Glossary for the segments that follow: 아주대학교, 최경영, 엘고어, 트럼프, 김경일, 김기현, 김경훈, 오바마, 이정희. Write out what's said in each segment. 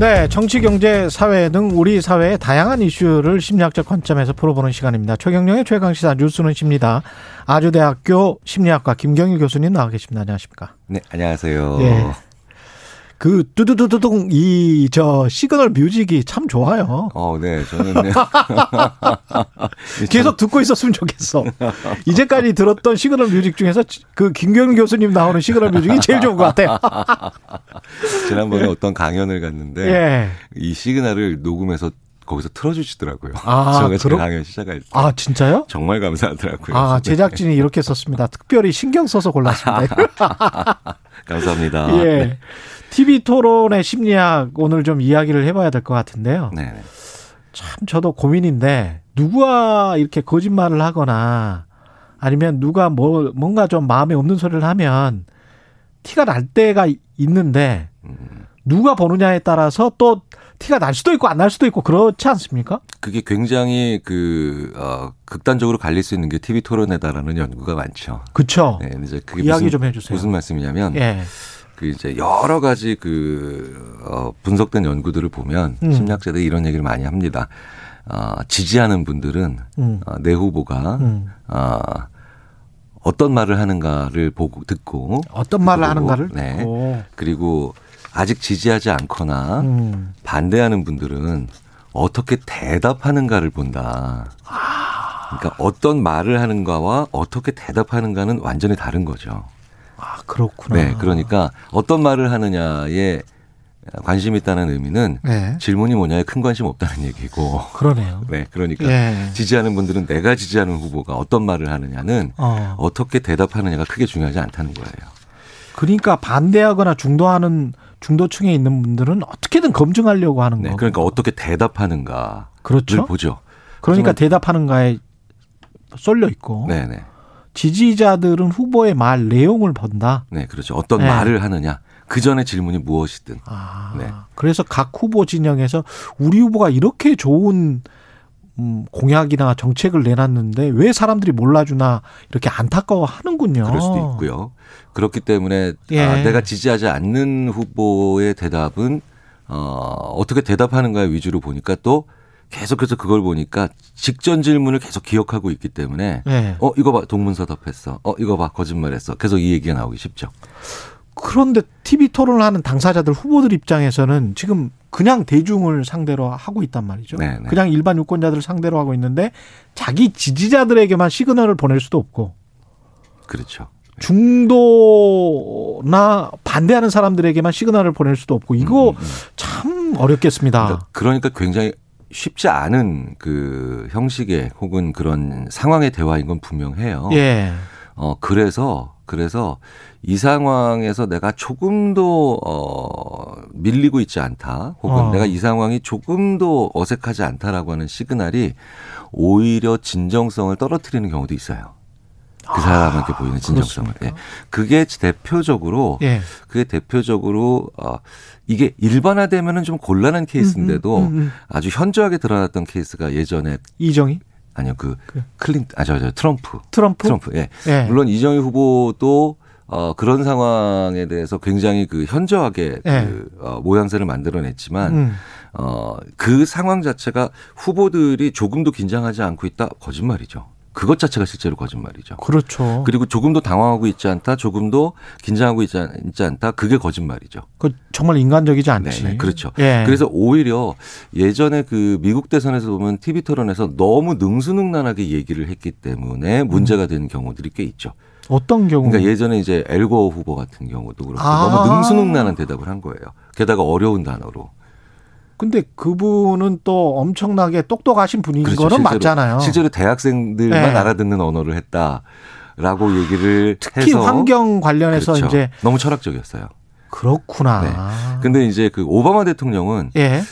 네, 정치, 경제, 사회 등 우리 사회의 다양한 이슈를 심리학적 관점에서 풀어보는 시간입니다. 최경영의 최강시사 뉴스는 십니다. 아주대학교 심리학과 김경일 교수님 나와 계십니다. 안녕하십니까? 네, 안녕하세요. 예. 그 뚜두두두둥 이저 시그널 뮤직이 참 좋아요. 네, 저는 계속 듣고 있었으면 좋겠어. 이제까지 들었던 시그널 뮤직 중에서 그 김경훈 교수님 나오는 시그널 뮤직이 제일 좋은 것 같아요. 지난번에 예. 어떤 강연을 갔는데 예. 이 시그널을 녹음해서 거기서 틀어주시더라고요. 제가 강연 시작할 때. 아, 진짜요? 정말 감사하더라고요. 아, 제작진이 이렇게 썼습니다. 특별히 신경 써서 골랐습니다. 감사합니다. 예. 네. TV 토론의 심리학 오늘 좀 이야기를 해봐야 될 것 같은데요. 네. 참 저도 고민인데 누가 이렇게 거짓말을 하거나 아니면 누가 뭔가 좀 마음에 없는 소리를 하면 티가 날 때가 있는데 누가 보느냐에 따라서 또 티가 날 수도 있고 안 날 수도 있고 그렇지 않습니까? 그게 굉장히 극단적으로 갈릴 수 있는 게 TV 토론에다라는 연구가 많죠. 그렇죠. 네, 이제 그게 이야기 좀 해주세요. 무슨 말씀이냐면. 예. 이제 여러 가지 분석된 연구들을 보면 심리학자들이 이런 얘기를 많이 합니다. 지지하는 분들은 내 후보가 어떤 말을 하는가를 보고 듣고 어떤 말을 하는가를 네. 그리고 아직 지지하지 않거나 반대하는 분들은 어떻게 대답하는가를 본다. 그러니까 어떤 말을 하는가와 어떻게 대답하는가는 완전히 다른 거죠. 아, 그렇구나. 네, 그러니까 어떤 말을 하느냐에 관심이 있다는 의미는 네. 질문이 뭐냐에 큰 관심 없다는 얘기고. 그러네요. 네, 그러니까 예. 지지하는 분들은 내가 지지하는 후보가 어떤 말을 하느냐는 어떻게 대답하느냐가 크게 중요하지 않다는 거예요. 그러니까 반대하거나 중도층에 있는 분들은 어떻게든 검증하려고 하는 거예요. 네, 거군요. 그러니까 어떻게 대답하는가를 그렇죠? 보죠. 그러니까 대답하는가에 쏠려 있고. 네, 네. 지지자들은 후보의 말 내용을 본다. 네, 그렇죠. 어떤 네. 말을 하느냐. 그 전에 질문이 무엇이든. 아, 네. 그래서 각 후보 진영에서 우리 후보가 이렇게 좋은 공약이나 정책을 내놨는데 왜 사람들이 몰라주나 이렇게 안타까워하는군요. 그럴 수도 있고요. 그렇기 때문에 예. 내가 지지하지 않는 후보의 대답은 어떻게 대답하는가의 위주로 보니까 또 계속해서 그걸 보니까 직전 질문을 계속 기억하고 있기 때문에 네. 이거 봐 동문서답했어. 이거 봐 거짓말했어. 계속 이 얘기가 나오기 쉽죠. 그런데 TV 토론을 하는 당사자들 후보들 입장에서는 지금 그냥 대중을 상대로 하고 있단 말이죠. 네네. 그냥 일반 유권자들을 상대로 하고 있는데 자기 지지자들에게만 시그널을 보낼 수도 없고. 그렇죠. 중도나 반대하는 사람들에게만 시그널을 보낼 수도 없고. 이거 참 어렵겠습니다. 그러니까 굉장히 쉽지 않은 그 형식의 혹은 그런 상황의 대화인 건 분명해요. 예. 그래서 이 상황에서 내가 조금도 밀리고 있지 않다, 혹은 내가 이 상황이 조금도 어색하지 않다라고 하는 시그널이 오히려 진정성을 떨어뜨리는 경우도 있어요. 그 사람한테 보이는 진정성을. 예. 그게 대표적으로 이게 일반화되면은 좀 곤란한 케이스인데도 아주 현저하게 드러났던 케이스가 예전에 이정희 아니요 트럼프. 예. 예. 물론 이정희 후보도 그런 상황에 대해서 굉장히 그 현저하게 예. 모양새를 만들어냈지만 그 상황 자체가 후보들이 조금도 긴장하지 않고 있다 거짓말이죠. 그것 자체가 실제로 거짓말이죠. 그렇죠. 그리고 조금도 당황하고 있지 않다, 조금도 긴장하고 있지 않다, 그게 거짓말이죠. 그 정말 인간적이지 않지. 네네, 그렇죠. 예. 그래서 오히려 예전에 그 미국 대선에서 보면 TV 토론에서 너무 능수능란하게 얘기를 했기 때문에 문제가 되는 경우들이 꽤 있죠. 어떤 경우? 그러니까 예전에 이제 엘고어 후보 같은 경우도 그렇고 너무 능수능란한 대답을 한 거예요. 게다가 어려운 단어로. 근데 그분은 또 엄청나게 똑똑하신 분인 그렇죠. 거는 맞잖아요. 실제로 대학생들만 네. 알아듣는 언어를 했다라고 얘기를 특히 해서. 특히 환경 관련해서 그렇죠. 이제. 너무 철학적이었어요. 그렇구나. 네. 근데 이제 그 오바마 대통령은 예.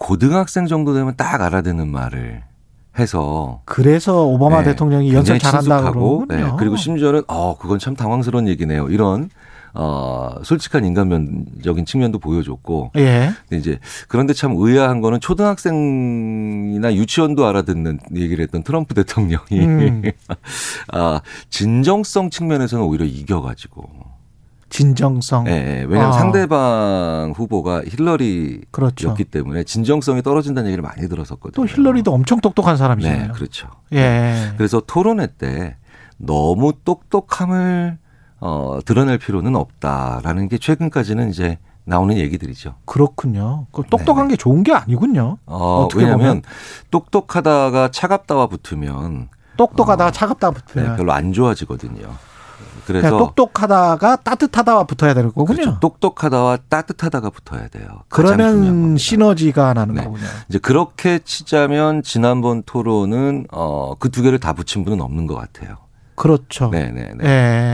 고등학생 정도 되면 딱 알아듣는 말을 해서 그래서 오바마 대통령이 연설 잘한다 그러고 그리고 심지어는 그건 참 당황스러운 얘기네요. 이런 솔직한 인간면적인 측면도 보여줬고 이제 그런데 참 의아한 거는 초등학생이나 유치원도 알아듣는 얘기를 했던 트럼프 대통령이 진정성 측면에서는 오히려 이겨가지고. 진정성. 네, 왜냐하면 상대방 후보가 힐러리였기 때문에 진정성이 떨어진다는 얘기를 많이 들었었거든요. 또 힐러리도 엄청 똑똑한 사람이잖아요. 네, 그렇죠. 그래서 토론회 때 너무 똑똑함을 드러낼 필요는 없다라는 게 최근까지는 이제 나오는 얘기들이죠. 그렇군요. 똑똑한 게 좋은 게 아니군요. 어떻게 보면 똑똑하다가 차갑다와 붙으면 똑똑하다가 차갑다와 붙으면 별로 안 좋아지거든요. 그래서 똑똑하다가 따뜻하다와 붙어야 되는 거군요. 그렇죠. 똑똑하다와 따뜻하다가 붙어야 돼요. 그러면 시너지가 나는 거군요. 이제 그렇게 치자면 지난번 토론은 그 두 개를 다 붙인 분은 없는 것 같아요. 그렇죠. 네.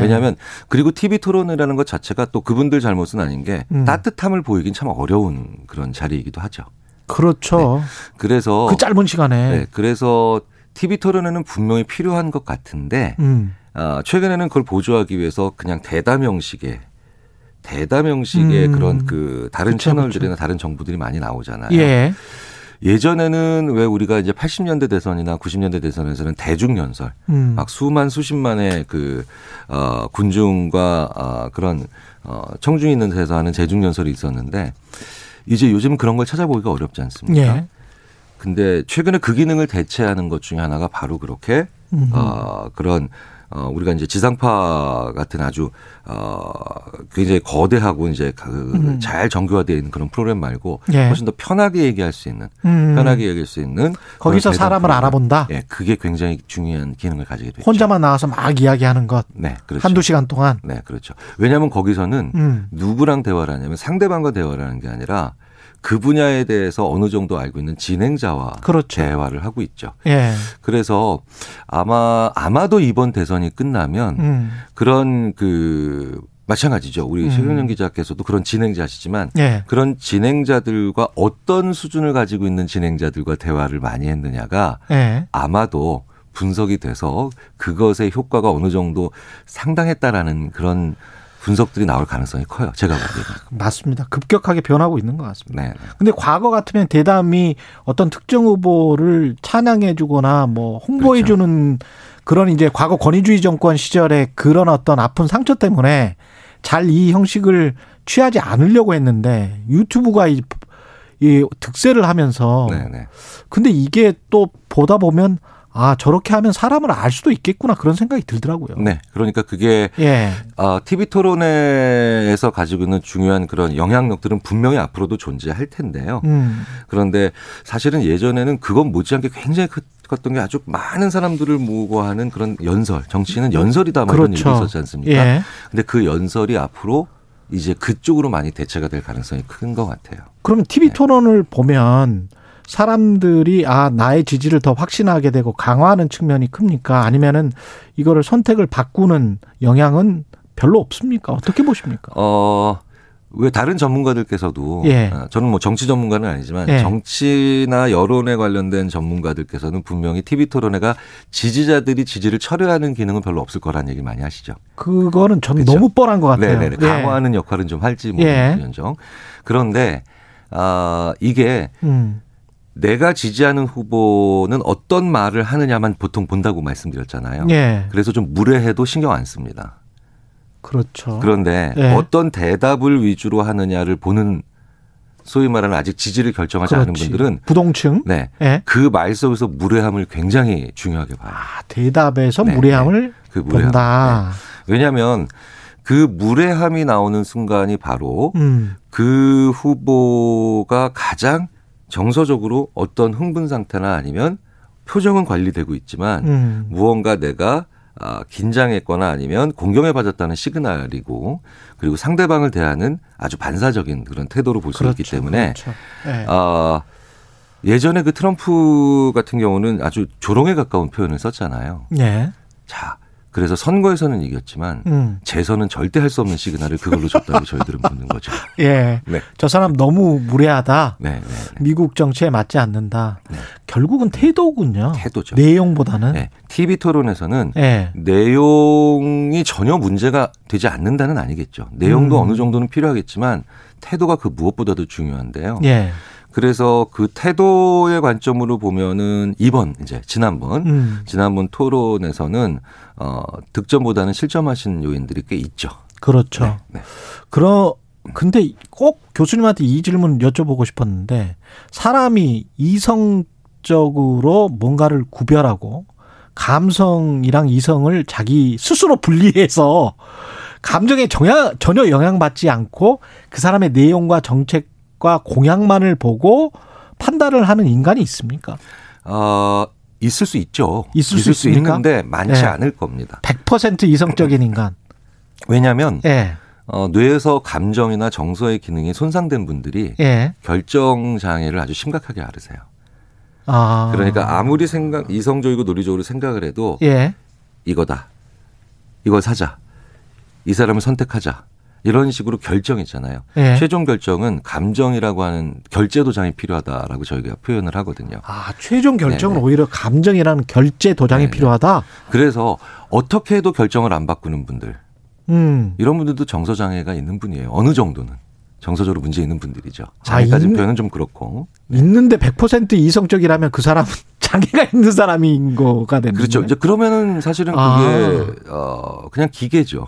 왜냐하면 그리고 TV 토론이라는 것 자체가 또 그분들 잘못은 아닌 게 따뜻함을 보이긴 참 어려운 그런 자리이기도 하죠. 그렇죠. 그래서 그 짧은 시간에. 그래서 TV 토론에는 분명히 필요한 것 같은데. 최근에는 그걸 보조하기 위해서 그냥 대담 형식의 그런 그 다른 채널들이나 다른 정부들이 많이 나오잖아요. 예전에는 왜 우리가 이제 80년대 대선이나 90년대 대선에서는 대중연설, 막 수십만의 그, 군중과, 그런, 청중이 있는 데서 하는 대중연설이 있었는데 이제 요즘 그런 걸 찾아보기가 어렵지 않습니까? 근데 최근에 그 기능을 대체하는 것 중에 하나가 바로 그렇게, 그런 우리가 이제 지상파 같은 아주 굉장히 거대하고 이제 잘 정교화되어 있는 그런 프로그램 말고 훨씬 더 편하게 얘기할 수 있는 거기서 사람을 알아본다. 그게 굉장히 중요한 기능을 가지게 되죠. 혼자만 나와서 막 이야기하는 것. 그렇죠. 한두 시간 동안. 그렇죠. 왜냐하면 거기서는 누구랑 대화를 하냐면 상대방과 대화를 하는 게 아니라 그 분야에 대해서 어느 정도 알고 있는 진행자와 대화를 하고 있죠. 그래서 아마도 이번 대선이 끝나면 그런 그 마찬가지죠. 우리 최경영 기자께서도 그런 진행자시지만 그런 진행자들과 어떤 수준을 가지고 있는 진행자들과 대화를 많이 했느냐가 아마도 분석이 돼서 그것의 효과가 어느 정도 상당했다라는 그런 분석들이 나올 가능성이 커요. 제가 보기에는. 맞습니다. 급격하게 변하고 있는 것 같습니다. 근데 과거 같으면 대담이 어떤 특정 후보를 찬양해 주거나 뭐 홍보해 주는 그런 이제 과거 권위주의 정권 시절에 그런 어떤 아픈 상처 때문에 잘 이 형식을 취하지 않으려고 했는데 유튜브가 이 득세를 하면서 근데 이게 또 보다 보면 저렇게 하면 사람을 알 수도 있겠구나 그런 생각이 들더라고요. 그러니까 그게 TV 토론회에서 가지고 있는 중요한 그런 영향력들은 분명히 앞으로도 존재할 텐데요. 그런데 사실은 예전에는 그건 못지않게 굉장히 컸던 게 아주 많은 사람들을 모으고 하는 그런 연설. 정치는 연설이다 이런 얘기 있었지 않습니까? 근데 그 연설이 앞으로 이제 그쪽으로 많이 대체가 될 가능성이 큰 것 같아요. 그러면 TV 토론을 보면 사람들이 나의 지지를 더 확신하게 되고 강화하는 측면이 큽니까? 아니면은 이거를 선택을 바꾸는 영향은 별로 없습니까? 어떻게 보십니까? 왜 다른 전문가들께서도 저는 뭐 정치 전문가는 아니지만 정치나 여론에 관련된 전문가들께서는 분명히 TV 토론회가 지지자들이 지지를 철회하는 기능은 별로 없을 거라는 얘기를 많이 하시죠. 그거는 전 너무 뻔한 것 같아요. 강화하는 역할은 좀 할지 모르겠는지언정. 그런데 이게 내가 지지하는 후보는 어떤 말을 하느냐만 보통 본다고 말씀드렸잖아요. 그래서 좀 무례해도 신경 안 씁니다. 그렇죠. 그런데 어떤 대답을 위주로 하느냐를 보는 소위 말하는 아직 지지를 결정하지 않은 분들은 부동층. 그 말 속에서 무례함을 굉장히 중요하게 봐요. 대답에서 무례함을 본다. 왜냐하면 그 무례함이 나오는 순간이 바로 그 후보가 가장 정서적으로 어떤 흥분 상태나 아니면 표정은 관리되고 있지만 무언가 내가 긴장했거나 아니면 공격에 빠졌다는 시그널이고 그리고 상대방을 대하는 아주 반사적인 그런 태도로 볼 수 있기 때문에 예전에 그 트럼프 같은 경우는 아주 조롱에 가까운 표현을 썼잖아요. 그래서 선거에서는 이겼지만 재선은 절대 할 수 없는 시그널을 그걸로 줬다고 저희들은 묻는 거죠. 저 사람 너무 무례하다. 미국 정치에 맞지 않는다. 결국은 태도군요. 태도죠. 내용보다는. 네. TV 토론에서는 네. 내용이 전혀 문제가 되지 않는다는 아니겠죠. 내용도 어느 정도는 필요하겠지만 태도가 그 무엇보다도 중요한데요. 네. 그래서 그 태도의 관점으로 보면은 이번 이제 지난번 토론에서는 득점보다는 실점하신 요인들이 꽤 있죠. 그렇죠. 네, 네. 근데 꼭 교수님한테 이 질문 여쭤보고 싶었는데 사람이 이성적으로 뭔가를 구별하고 감성이랑 이성을 자기 스스로 분리해서 감정에 전혀 영향받지 않고 그 사람의 내용과 정책 과 공약만을 보고 판단을 하는 인간이 있습니까? 있을 수 있죠. 있을 수 있는데 많지 네. 않을 겁니다. 100% 이성적인 인간. 왜냐하면 네. 뇌에서 감정이나 정서의 기능이 손상된 분들이 네. 결정 장애를 아주 심각하게 앓으세요. 아. 그러니까 아무리 이성적이고 논리적으로 생각을 해도 네. 이거다. 이걸 사자. 이 사람을 선택하자. 이런 식으로 결정 있잖아요. 예. 최종 결정은 감정이라고 하는 결제 도장이 필요하다라고 저희가 표현을 하거든요. 아, 최종 결정은 네네. 오히려 감정이라는 결제 도장이 네네. 필요하다? 그래서 어떻게 해도 결정을 안 바꾸는 분들. 이런 분들도 정서장애가 있는 분이에요. 어느 정도는. 정서적으로 문제 있는 분들이죠. 장애까지 표현은 좀 그렇고. 네. 있는데 100% 이성적이라면 그 사람은 장애가 있는 사람인 거가 되는 거죠. 그렇죠. 이제 그러면은 사실은 그게 그냥 기계죠.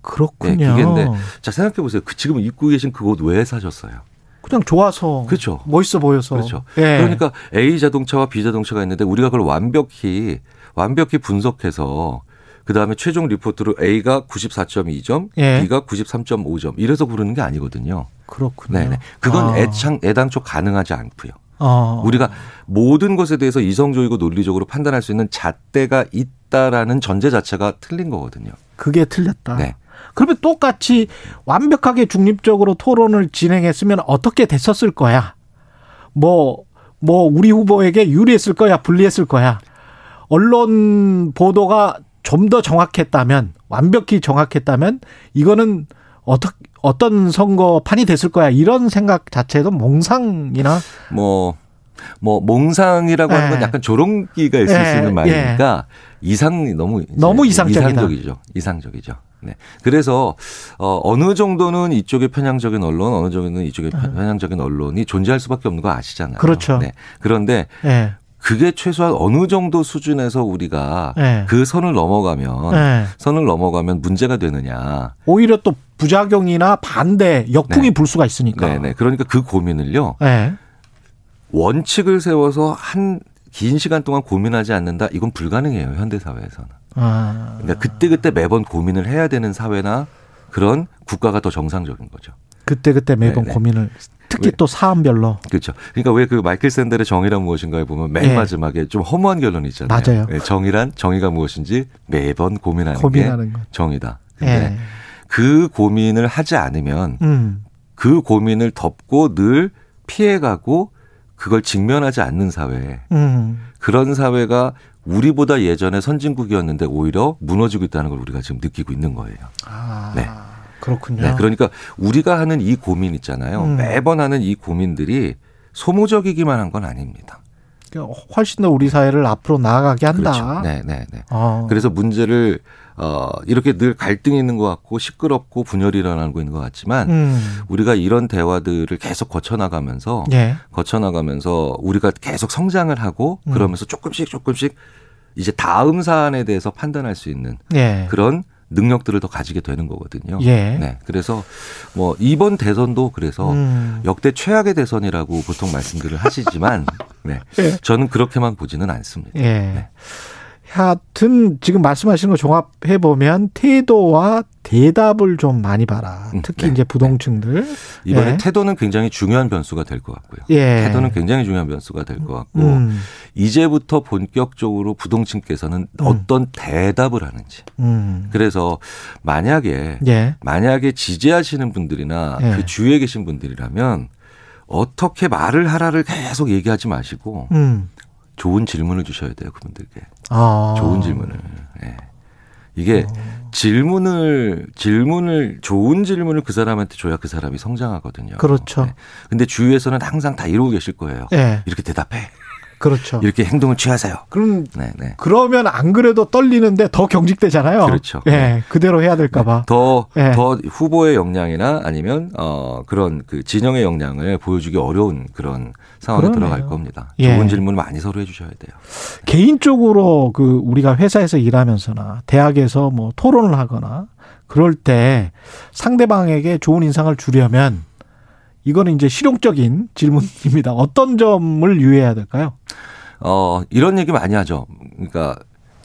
그렇군요. 네, 기계인데 자 생각해 보세요. 지금 입고 계신 그 옷 왜 사셨어요? 그냥 좋아서. 그렇죠. 멋있어 보여서. 그렇죠. 예. 그러니까 A 자동차와 B 자동차가 있는데 우리가 그걸 완벽히 분석해서 그 다음에 최종 리포트로 A가 94.2점, 예. B가 93.5점 이래서 고르는 게 아니거든요. 그렇군요. 네네. 그건 애당초 가능하지 않고요. 우리가 모든 것에 대해서 이성적이고 논리적으로 판단할 수 있는 잣대가 있다라는 전제 자체가 틀린 거거든요. 그게 틀렸다. 네. 그러면 똑같이 완벽하게 중립적으로 토론을 진행했으면 어떻게 됐었을 거야? 뭐 우리 후보에게 유리했을 거야, 불리했을 거야. 언론 보도가 좀 더 정확했다면, 완벽히 정확했다면 이거는 어떤 선거판이 됐을 거야. 이런 생각 자체도 몽상이나 몽상이라고 하는 건 약간 조롱기가 있을 수 있는 말이니까 너무 이상적이죠. 이상적이죠. 네. 그래서 어느 정도는 이쪽의 편향적인 언론, 어느 정도는 이쪽의 편향적인 언론이 존재할 수밖에 없는 거 아시잖아요. 그렇죠. 네. 그런데 그게 최소한 어느 정도 수준에서 우리가 그 선을 넘어가면 문제가 되느냐. 오히려 또 부작용이나 반대, 역풍이 불 수가 있으니까. 네, 네. 그러니까 그 고민을요. 원칙을 세워서 긴 시간 동안 고민하지 않는다. 이건 불가능해요. 현대사회에서는. 그러니까 그때그때 매번 고민을 해야 되는 사회나 그런 국가가 더 정상적인 거죠. 그때그때 매번 네네. 고민을. 특히 또 사안별로. 그렇죠. 그러니까 왜 그 마이클 샌델의 정의란 무엇인가에 보면 맨 마지막에 좀 허무한 결론이 있잖아요. 맞아요. 네, 정의가 무엇인지 매번 고민하는 게 정의다. 근데 그 고민을 하지 않으면 그 고민을 덮고 늘 피해가고 그걸 직면하지 않는 사회. 그런 사회가 우리보다 예전에 선진국이었는데 오히려 무너지고 있다는 걸 우리가 지금 느끼고 있는 거예요. 아, 네. 그렇군요. 네, 그러니까 우리가 하는 이 고민 있잖아요. 매번 하는 이 고민들이 소모적이기만 한 건 아닙니다. 그러니까 훨씬 더 우리 사회를 앞으로 나아가게 한다. 그렇죠. 네, 네, 네. 그래서 문제를 이렇게 늘 갈등이 있는 것 같고 시끄럽고 분열이 일어나고 있는 것 같지만 우리가 이런 대화들을 계속 거쳐나가면서 우리가 계속 성장을 하고 그러면서 조금씩 이제 다음 사안에 대해서 판단할 수 있는 그런 능력들을 더 가지게 되는 거거든요. 네. 그래서 이번 대선도 그래서 역대 최악의 대선이라고 보통 말씀들을 하시지만 네. 저는 그렇게만 보지는 않습니다. 네. 하여튼 지금 말씀하시는 거 종합해 보면 태도와 대답을 좀 많이 봐라. 특히 이제 부동층들 이번에 태도는 굉장히 중요한 변수가 될 것 같고요. 태도는 굉장히 중요한 변수가 될 것 같고 이제부터 본격적으로 부동층께서는 어떤 대답을 하는지. 그래서 만약에 지지하시는 분들이나 그 주위에 계신 분들이라면 어떻게 말을 하라를 계속 얘기하지 마시고. 좋은 질문을 주셔야 돼요. 그분들께. 좋은 질문을. 네. 이게 좋은 질문을 그 사람한테 줘야 그 사람이 성장하거든요. 그렇죠. 네. 근데 주위에서는 항상 다 이러고 계실 거예요. 이렇게 대답해. 그렇죠. 이렇게 행동을 취하세요. 그럼 네네. 그러면 안 그래도 떨리는데 더 경직되잖아요. 그렇죠. 예, 네. 그대로 해야 될까 봐. 더 후보의 역량이나 아니면 그런 그 진영의 역량을 보여주기 어려운 그런 상황에 들어갈 겁니다. 좋은 질문 많이 서로 해 주셔야 돼요. 개인적으로 그 우리가 회사에서 일하면서나 대학에서 뭐 토론을 하거나 그럴 때 상대방에게 좋은 인상을 주려면 이거는 이제 실용적인 질문입니다. 어떤 점을 유의해야 될까요? 이런 얘기 많이 하죠. 그러니까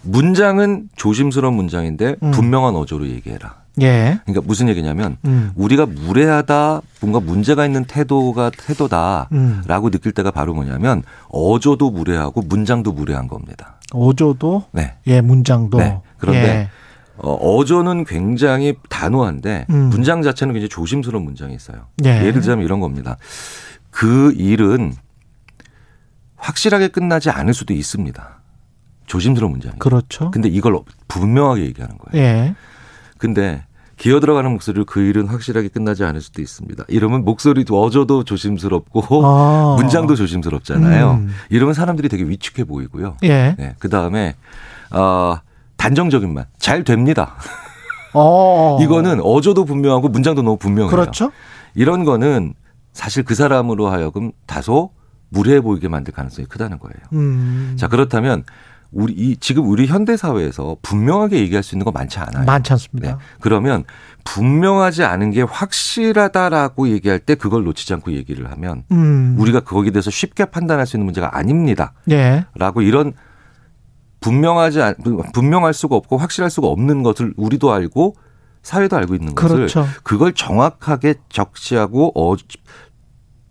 문장은 조심스러운 문장인데 분명한 어조로 얘기해라. 예. 그러니까 무슨 얘기냐면 우리가 무례하다, 뭔가 문제가 있는 태도다라고 느낄 때가 바로 뭐냐면 어조도 무례하고 문장도 무례한 겁니다. 어조도? 네. 예, 문장도. 네. 그런데 어조는 굉장히 단호한데 문장 자체는 굉장히 조심스러운 문장이 있어요. 예. 예를 들자면 이런 겁니다. 그 일은 확실하게 끝나지 않을 수도 있습니다. 조심스러운 문장이에요. 그렇죠. 근데 이걸 분명하게 얘기하는 거예요. 예. 근데 기어 들어가는 목소리로 그 일은 확실하게 끝나지 않을 수도 있습니다. 이러면 목소리도 어조도 조심스럽고 문장도 조심스럽잖아요. 이러면 사람들이 되게 위축해 보이고요. 예. 네. 그다음에 단정적인 말. 잘 됩니다. 이거는 어조도 분명하고 문장도 너무 분명해요. 그렇죠. 이런 거는 사실 그 사람으로 하여금 다소 무례해 보이게 만들 가능성이 크다는 거예요. 자, 그렇다면 지금 우리 현대사회에서 분명하게 얘기할 수 있는 거 많지 않아요. 많지 않습니다. 네. 그러면 분명하지 않은 게 확실하다라고 얘기할 때 그걸 놓치지 않고 얘기를 하면 우리가 거기에 대해서 쉽게 판단할 수 있는 문제가 아닙니다. 네. 라고 이런 분명할 수가 없고 확실할 수가 없는 것을 우리도 알고 사회도 알고 있는 그렇죠. 것을 그걸 정확하게 적시하고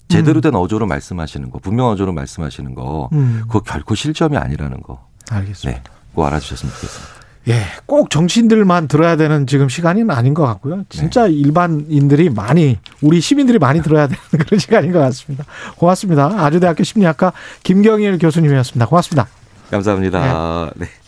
제대로 된 어조로 말씀하시는 거, 분명한 어조로 말씀하시는 거, 그거 결코 실점이 아니라는 거. 알겠습니다. 네, 꼭 알아주셨으면 좋겠습니다. 예, 꼭 정치인들만 들어야 되는 지금 시간은 아닌 것 같고요. 진짜 네. 일반인들이 우리 시민들이 많이 들어야 되는 그런 시간인 것 같습니다. 고맙습니다. 아주대학교 심리학과 김경일 교수님이었습니다. 고맙습니다. 감사합니다. 네. 네.